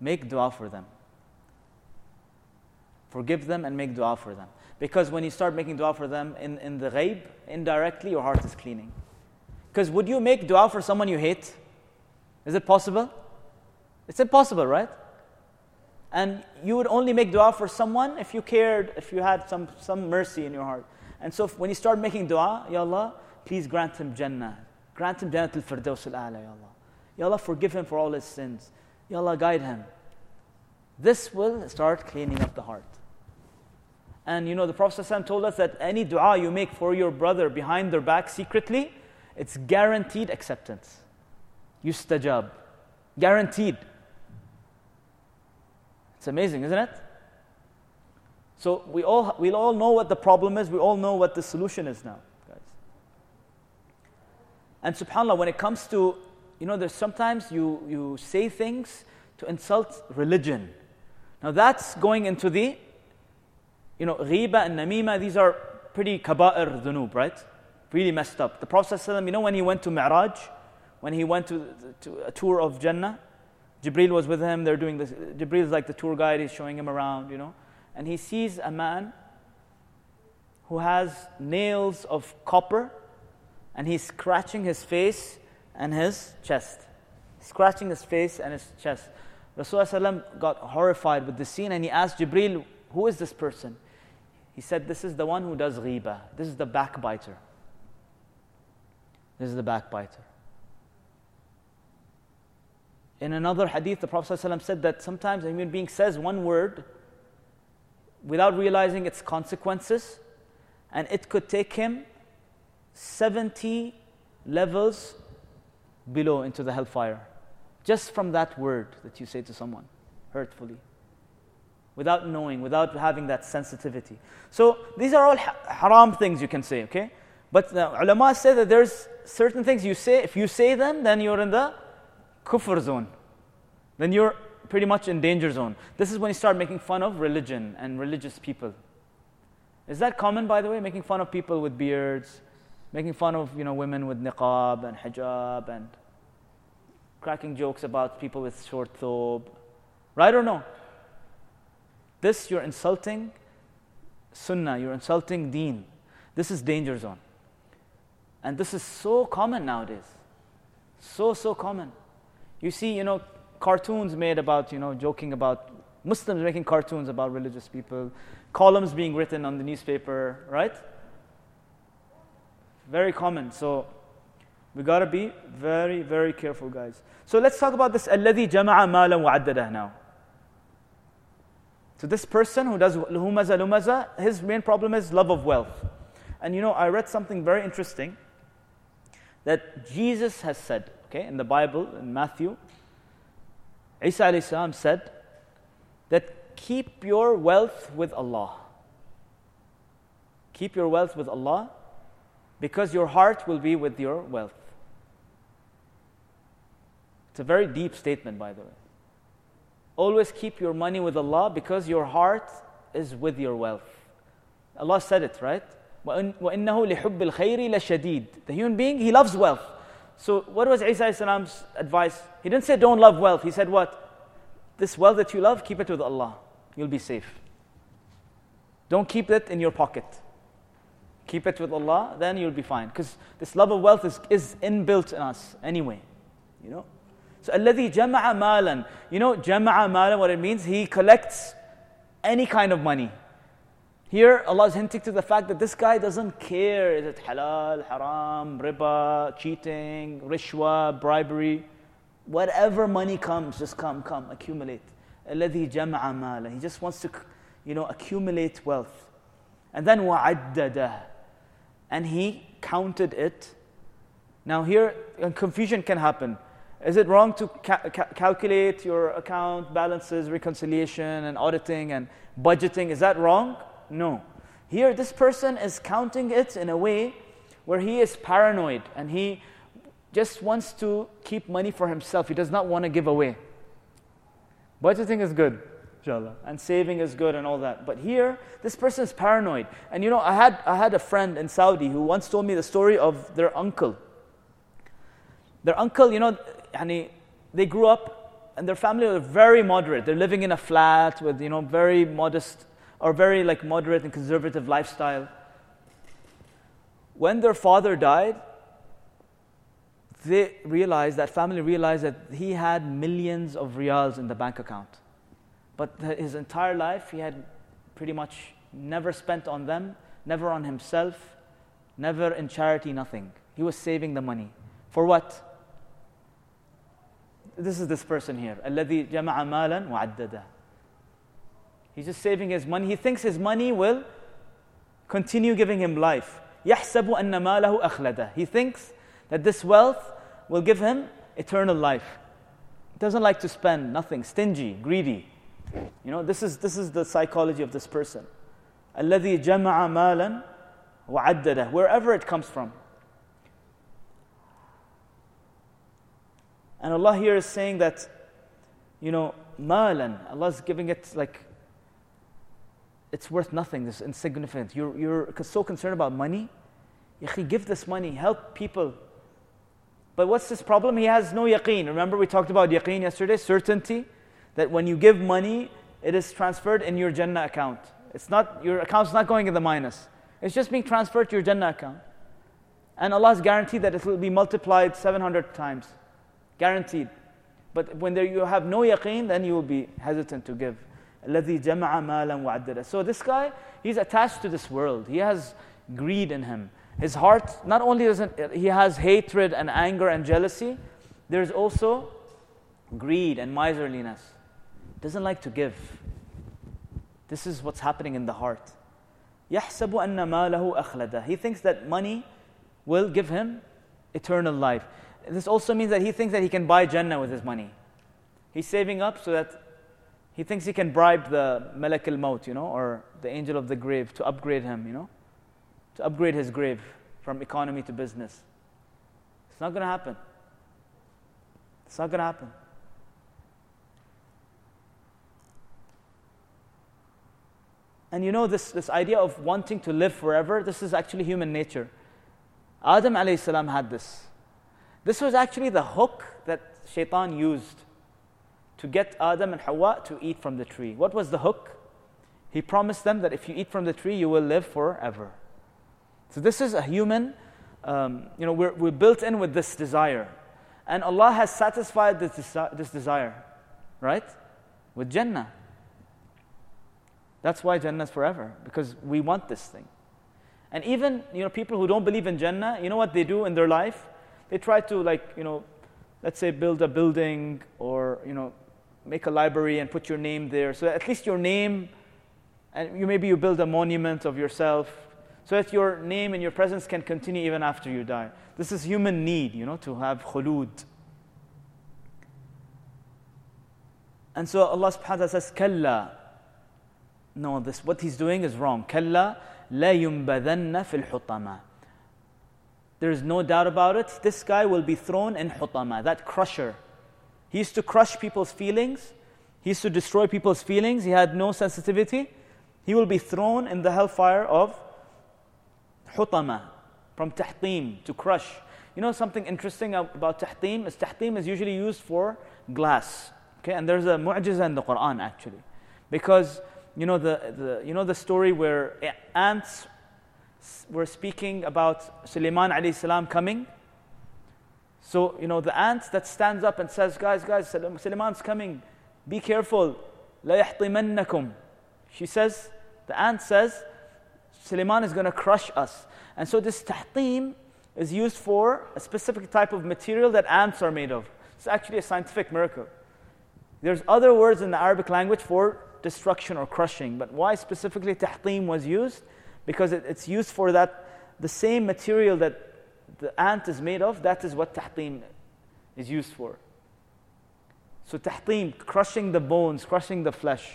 Make dua for them. Forgive them and make dua for them. Because when you start making dua for them in, in the ghaib, indirectly your heart is cleaning. Because would you make dua for someone you hate? Is it possible? It's impossible, right? And you would only make dua for someone if you cared, if you had some, some mercy in your heart. And so if, when you start making dua, Ya Allah, please grant him Jannah. Grant him Jannah al Firdaus al A'la, Ya Allah. Ya Allah, forgive him for all his sins. Ya Allah, guide him. This will start cleaning up the heart. And you know, the Prophet ﷺ told us that any dua you make for your brother behind their back secretly, it's guaranteed acceptance. Yustajab. Guaranteed. It's amazing, isn't it? So we all we all know what the problem is. We all know what the solution is now, guys. And subhanAllah, when it comes to, you know, there's sometimes you, you say things to insult religion. Now that's going into the, you know, ghiba and namima. These are pretty kaba'ir dhunub, right? Really messed up. The Prophet ﷺ, you know, when he went to Mi'raj, when he went to, to a tour of Jannah, Jibreel was with him. They're doing this. Jibreel is like the tour guide. He's showing him around, you know. And he sees a man who has nails of copper, and he's scratching his face and his chest. Scratching his face and his chest. Rasulullah ﷺ got horrified with the scene, and he asked Jibreel, who is this person? He said, this is the one who does ghibah. This is the backbiter. This is the backbiter. In another hadith, the Prophet ﷺ said that sometimes a human being says one word without realizing its consequences, and it could take him seventy levels below into the hellfire. Just from that word that you say to someone, hurtfully, without knowing, without having that sensitivity. So these are all haram things you can say, okay? But the ulama say that there's certain things you say, if you say them, then you're in the kufr zone. Then you're pretty much in danger zone. This is when you start making fun of religion and religious people. Is that common, by the way, making fun of people with beards, making fun of, you know, women with niqab and hijab, and cracking jokes about people with short thobe, right or no? This, you're insulting sunnah, you're insulting deen. This is danger zone. And this is so common nowadays. So, so common. You see, you know, cartoons made about, you know, joking about, Muslims making cartoons about religious people, columns being written on the newspaper, right? Very common. So, we got to be very, very careful, guys. So let's talk about this الَّذِي جَمَعَ مَالًا وَعَدَّدَهُ now. So this person who does Humazah Lumazah, his main problem is love of wealth. And you know, I read something very interesting that Jesus has said, okay, in the Bible, in Matthew. Isa alayhi salam said that keep your wealth with Allah. Keep your wealth with Allah, because your heart will be with your wealth. It's a very deep statement, by the way. Always keep your money with Allah, because your heart is with your wealth. Allah said it, right? وَإِنَّهُ لِحُبِّ الْخَيْرِ لَشَدِيدٌ. The human being, he loves wealth. So what was Isa alayhi salam's advice? He didn't say don't love wealth. He said what? This wealth that you love, keep it with Allah. You'll be safe. Don't keep it in your pocket. Keep it with Allah, then you'll be fine. Because this love of wealth is, is inbuilt in us anyway. You know? So, الَّذِي جَمَعَ مَالًا. You know, جَمَعَ مَالًا, what it means, he collects any kind of money. Here, Allah is hinting to the fact that this guy doesn't care. Is it halal, haram, riba, cheating, rishwa, bribery? Whatever money comes, just come, come, accumulate. الَّذِي جَمَعَ مَالًا. He just wants to, you know, accumulate wealth. And then, وَعَدَّدَهُ. And he counted it. Now here, confusion can happen. Is it wrong to ca- ca- calculate your account balances, reconciliation, and auditing, and budgeting? Is that wrong? No. Here, this person is counting it in a way where he is paranoid, and he just wants to keep money for himself. He does not want to give away. Budgeting is good, inshallah, and saving is good and all that. But here, this person is paranoid. And you know, I had I had a friend in Saudi who once told me the story of their uncle. Their uncle, you know, they grew up, and their family were very moderate. They're living in a flat with, you know, very modest, or very like moderate and conservative lifestyle. When their father died, they realized, that family realized, that he had millions of riyals in the bank account. But his entire life, he had pretty much never spent on them, never on himself, never in charity, nothing. He was saving the money. For what? This is this person here. الَّذِي جَمَعَ مَالًا وَعَدَّدَهُ. He's just saving his money. He thinks his money will continue giving him life. يَحْسَبُ أَنَّ مَالَهُ أَخْلَدَهُ. He thinks that this wealth will give him eternal life. He doesn't like to spend, nothing, stingy, greedy. You know, this is this is the psychology of this person. الَّذِي جَمَعَ مَالًا وَعَدَّدَهُ. Wherever it comes from. And Allah here is saying that, you know, مَالًا. Allah is giving it like, it's worth nothing, it's insignificant. You're, you're so concerned about money. Yaqeen, give this money, help people. But what's this problem? He has no yaqeen. Remember we talked about yaqeen yesterday, certainty. That when you give money, it is transferred in your Jannah account. It's not, your account's not going in the minus. It's just being transferred to your Jannah account. And Allah's guaranteed that it will be multiplied seven hundred times. Guaranteed. But when there you have no yaqeen, then you will be hesitant to give. الَّذِي جَمَعَ مَالًا وَعَدَّدَهُ. So this guy, he's attached to this world. He has greed in him. His heart, not only doesn't, he has hatred and anger and jealousy, there's also greed and miserliness. Doesn't like to give. This is what's happening in the heart. يَحْسَبُ أَنَّ مَالَهُ أَخْلَدَهُ. He thinks that money will give him eternal life. This also means that he thinks that he can buy Jannah with his money. He's saving up so that he thinks he can bribe the Malak al-Maut, you know, or the angel of the grave to upgrade him, you know, to upgrade his grave from economy to business. It's not going to happen. It's not going to happen. And you know, this, this idea of wanting to live forever, this is actually human nature. Adam alayhi salam had this. This was actually the hook that Shaitan used to get Adam and Hawa to eat from the tree. What was the hook? He promised them that if you eat from the tree, you will live forever. So this is a human, um, you know, we're, we're built in with this desire. And Allah has satisfied this, desi- this desire, right? With Jannah. That's why Jannah is forever, because we want this thing. And even, you know, people who don't believe in Jannah, you know what they do in their life? They try to, like, you know, let's say build a building or, you know, make a library and put your name there. So at least your name, and you maybe you build a monument of yourself so that your name and your presence can continue even after you die. This is human need, you know, to have khulud. And so Allah subhanahu wa ta'ala says, Kalla. No, this what he's doing is wrong. Kalla. لا ينبذن في الحطمة. There is no doubt about it. This guy will be thrown in حطمة, that crusher. He used to crush people's feelings. He used to destroy people's feelings. He had no sensitivity. He will be thrown in the hellfire of حطمة, from تحطيم, to crush. You know something interesting about تحطيم is تحطيم is usually used for glass. Okay, and there's a mu'jiza in the Quran actually, because You know the, the you know the story where ants were speaking about Suleiman alayhi salam coming. So you know the ant that stands up and says, "Guys, guys, Suleiman's coming. Be careful. La yahtimannakum." She says, the ant says, Suleiman is going to crush us. And so this tahtim is used for a specific type of material that ants are made of. It's actually a scientific miracle. There's other words in the Arabic language for destruction or crushing, but why specifically tahtim was used? Because it, it's used for that, the same material that the ant is made of, that is what tahtim is used for. So tahtim, crushing the bones, crushing the flesh,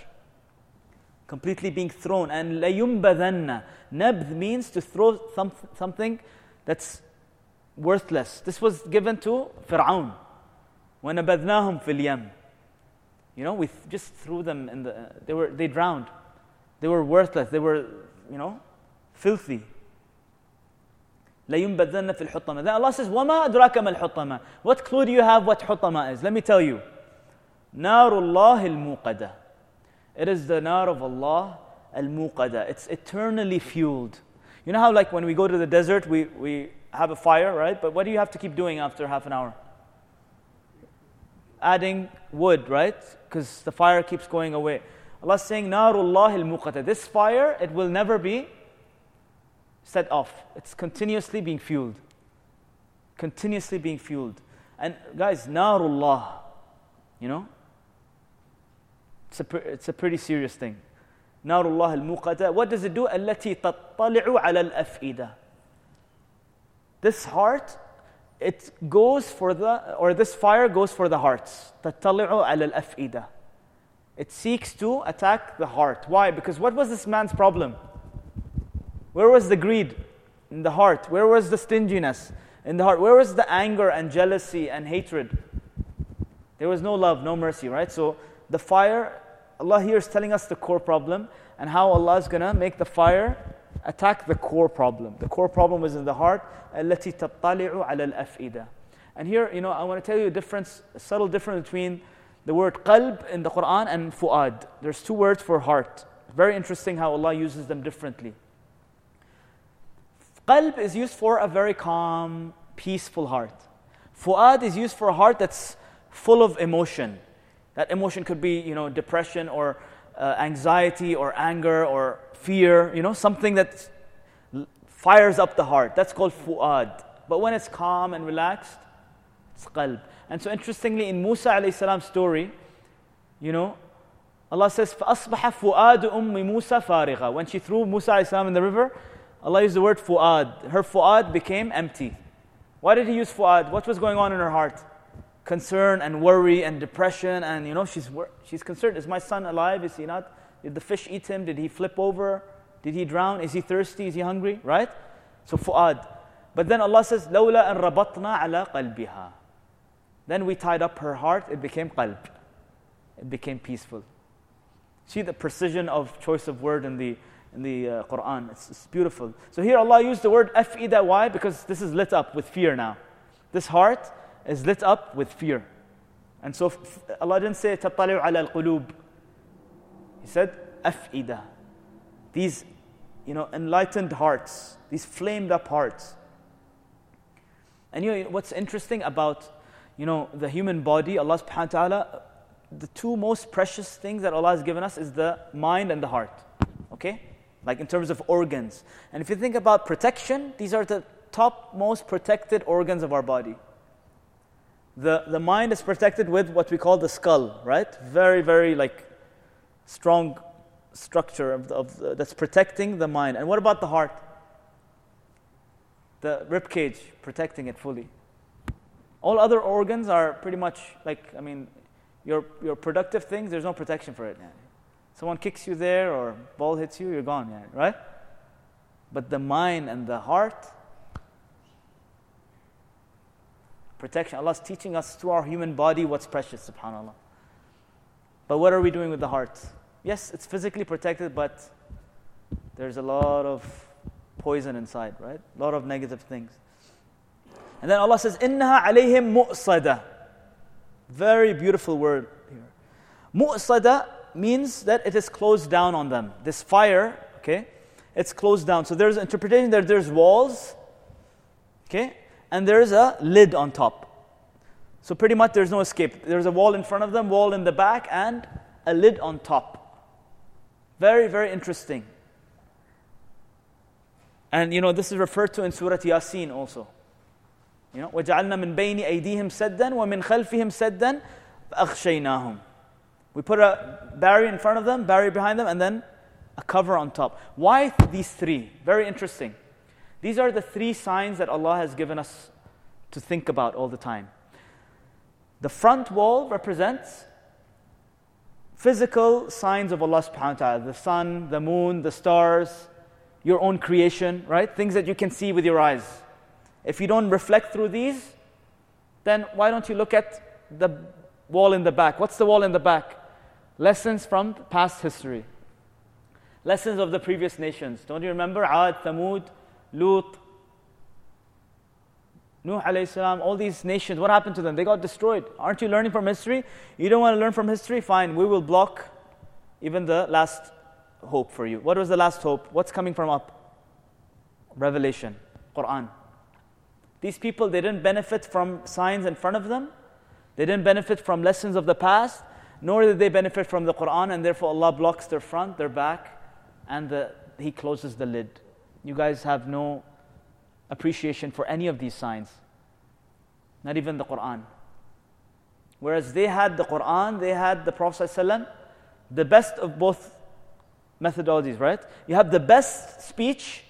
completely being thrown. And la yumbadhanna, nabdh means to throw some, something that's worthless. This was given to Fir'aun. Wa nabadhnahum fil yam. You know, we th- just threw them in the... Uh, they were, they drowned. They were worthless. They were, you know, filthy. لَا يُنْبَذَّنَّ فِي الْحُطَّمَةِ. Then Allah says, وَمَا أَدْرَاكَ مَا الْحُطَّمَةِ. What clue do you have what Hutama is? Let me tell you. نَارُ اللَّهِ الْمُوقَدَةِ. It is the nar of Allah, al-muqada. It's eternally fueled. You know how, like, when we go to the desert, we, we have a fire, right? But what do you have to keep doing after half an hour? Adding wood, right? Because the fire keeps going away. Allah is saying, Narullah al-Muqata. This fire, it will never be set off. It's continuously being fueled. Continuously being fueled. And guys, Narullah, you know, it's a, pre- it's a pretty serious thing. Narullah al-Muqata. What does it do? Allati tattali'u ala al-af'ida. This heart, it goes for the, or this fire goes for the hearts. تَطَّلِعُ عَلَى الْأَفْئِدَةِ. It seeks to attack the heart. Why? Because what was this man's problem? Where was the greed? In the heart. Where was the stinginess? In the heart. Where was the anger and jealousy and hatred? There was no love, no mercy, right? So the fire, Allah here is telling us the core problem and how Allah is going to make the fire attack the core problem. The core problem is in the heart. التي تطلع على الأفئدة. And here, you know, I want to tell you a difference, a subtle difference between the word qalb in the Quran and fuad. There's two words for heart. Very interesting how Allah uses them differently. Qalb is used for a very calm, peaceful heart. Fu'ad is used for a heart that's full of emotion. That emotion could be, you know, depression or uh, anxiety or anger or fear, you know, something that fires up the heart. That's called fu'ad. But when it's calm and relaxed, it's qalb. And so interestingly, in Musa alayhi salam's story, you know, Allah says, فَأَصْبَحَ فُؤَادُ أُمِّ مُوسَى فَارِغًا. When she threw Musa alayhi salam in the river, Allah used the word fu'ad. Her fu'ad became empty. Why did He use fu'ad? What was going on in her heart? Concern and worry and depression, and you know, she's she's concerned. Is my son alive? Is he not? Did the fish eat him? Did he flip over? Did he drown? Is he thirsty? Is he hungry? Right? So fu'ad. But then Allah says, لَوْلَا أَن رَبَطْنَا عَلَىٰ قَلْبِهَا. Then we tied up her heart, it became qalb. It became peaceful. See the precision of choice of word in the in the uh, Quran. It's, it's beautiful. So here Allah used the word afida. Why? Because this is lit up with fear now. This heart is lit up with fear. And so f- Allah didn't say تَطَّلِعُ عَلَى الْقُلُوبِ. He said afida. These, you know, enlightened hearts, these flamed up hearts. And you know what's interesting about, you know, the human body, Allah subhanahu wa ta'ala, the two most precious things that Allah has given us is the mind and the heart. Okay? Like in terms of organs. And if you think about protection, these are the top most protected organs of our body. The the mind is protected with what we call the skull, right? Very, very like strong structure of, the, of the, that's protecting the mind. And what about the heart? The rib cage, protecting it fully. All other organs are pretty much like, I mean, your your productive things, there's no protection for it. Yeah. Someone kicks you there or ball hits you, you're gone, yeah, right? But the mind and the heart, protection. Allah's teaching us through our human body what's precious, subhanAllah. But what are we doing with the heart? Yes, it's physically protected, but there's a lot of poison inside, right? A lot of negative things. And then Allah says, إِنَّهَا عَلَيْهِمْ مُؤْصَدَةً. Very beautiful word here. Mu'sada means that it is closed down on them. This fire, okay, it's closed down. So there's interpretation that there's walls, okay, and there's a lid on top. So pretty much there's no escape. There's a wall in front of them, wall in the back, and a lid on top. Very, very interesting. And you know, this is referred to in Surah Yasin also. You know, وَجَعَلْنَا مِنْ بَيْنِ أَيْدِيهِمْ سَدًّا وَمِنْ خَلْفِهِمْ سَدًّا فَأَغْشَيْنَاهُمْ. We put a barrier in front of them, barrier behind them, and then a cover on top. Why these three? Very interesting. These are the three signs that Allah has given us to think about all the time. The front wall represents physical signs of Allah subhanahu wa ta'ala. The sun, the moon, the stars, your own creation, right? Things that you can see with your eyes. If you don't reflect through these, then why don't you look at the wall in the back? What's the wall in the back? Lessons from past history. Lessons of the previous nations. Don't you remember? Aad, Thamud, Lut, Nuh alayhi salam, all these nations. What happened to them? They got destroyed. Aren't you learning from history? You don't want to learn from history? Fine, we will block even the last hope for you. What was the last hope? What's coming from up? Revelation, Quran. These people, they didn't benefit from signs in front of them. They didn't benefit from lessons of the past, nor did they benefit from the Quran, and therefore Allah blocks their front, their back, and the, He closes the lid. You guys have no appreciation for any of these signs, not even the Quran. Whereas they had the Quran, they had the Prophet ﷺ, the best of both methodologies, right? You have the best speech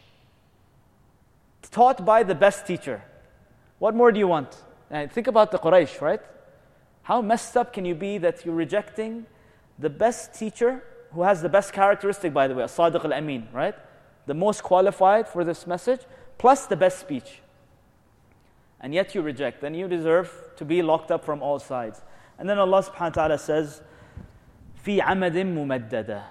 taught by the best teacher. What more do you want? And think about the Quraysh, right? How messed up can you be that you're rejecting the best teacher who has the best characteristic, by the way, as-Sadiq al-Amin, right? The most qualified for this message, plus the best speech. And yet you reject. Then you deserve to be locked up from all sides. And then Allah subhanahu wa ta'ala says, فِي عَمَدٍ مُمَدَّدَةٍ.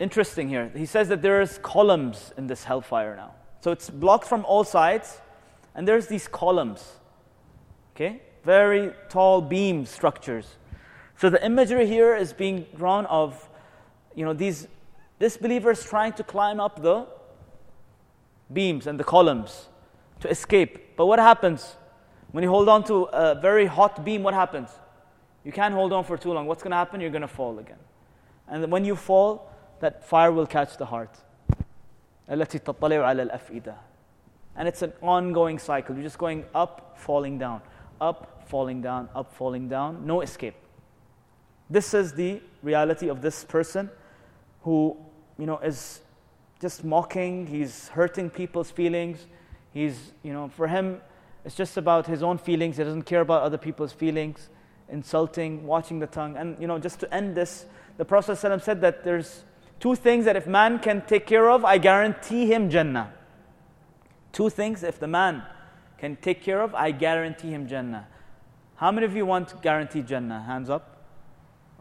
Interesting here. He says that there is columns in this hellfire now. So it's blocked from all sides, and there's these columns, okay? Very tall beam structures. So the imagery here is being drawn of, you know, these disbelievers trying to climb up the beams and the columns to escape. But what happens? When you hold on to a very hot beam, what happens? You can't hold on for too long. What's going to happen? You're going to fall again. And when you fall, that fire will catch the heart. And it's an ongoing cycle. You're just going up, falling down, up, falling down, up, falling down. No escape. This is the reality of this person who, you know, is just mocking. He's hurting people's feelings. He's, you know, for him, it's just about his own feelings. He doesn't care about other people's feelings. Insulting, watching the tongue. And, you know, just to end this, the Prophet ﷺ said that there's two things that if man can take care of, I guarantee him Jannah. Two things if the man can take care of, I guarantee him Jannah. How many of you want guaranteed Jannah? Hands up.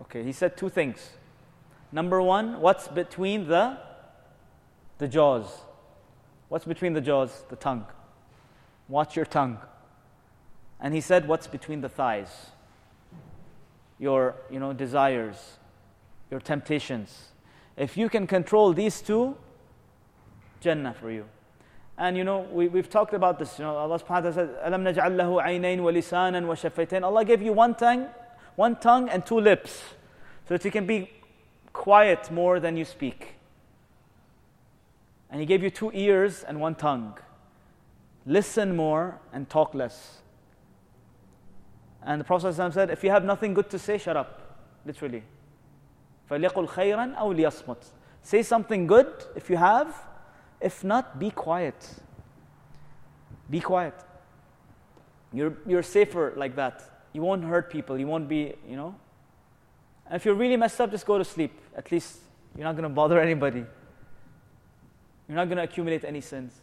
Okay, he said two things. Number one, what's between the the jaws? What's between the jaws? The tongue. Watch your tongue. And he said, what's between the thighs? Your, you know, desires, your temptations. If you can control these two, Jannah for you. And you know, we, we've talked about this. You know, Allah subhanahu wa ta'ala said, Alam naj'al lahu aynayn wa lisanan wa shafaytayn. Allah gave you one tongue, one tongue and two lips, so that you can be quiet more than you speak. And He gave you two ears and one tongue. Listen more and talk less. And the Prophet ﷺ said, if you have nothing good to say, shut up. Literally. فَلْيَقُلْ خَيْرًا أَوْ لِيَصْمُتْ. Say something good if you have. If not, be quiet. Be quiet. You're you're safer like that. You won't hurt people. You won't be, you know. And if you're really messed up, just go to sleep. At least you're not going to bother anybody. You're not going to accumulate any sins.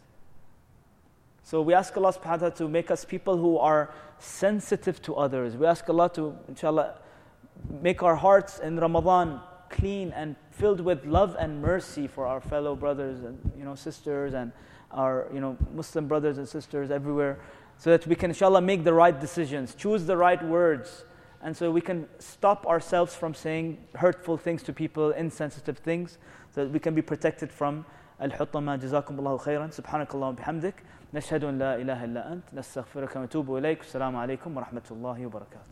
So we ask Allah subhanahu wa ta'ala to make us people who are sensitive to others. We ask Allah to, inshallah, make our hearts in Ramadan clean and filled with love and mercy for our fellow brothers and, you know, sisters and our, you know, Muslim brothers and sisters everywhere, so that we can, inshallah, make the right decisions, choose the right words, and so we can stop ourselves from saying hurtful things to people, insensitive things, so that we can be protected from الحطمة. جزاكم الله خيرا. سبحانك اللهم وبحمدك. نشهد أن لا إله إلا أنت. نستغفرك ونتوب إليك. السلام عليكم ورحمة الله وبركاته.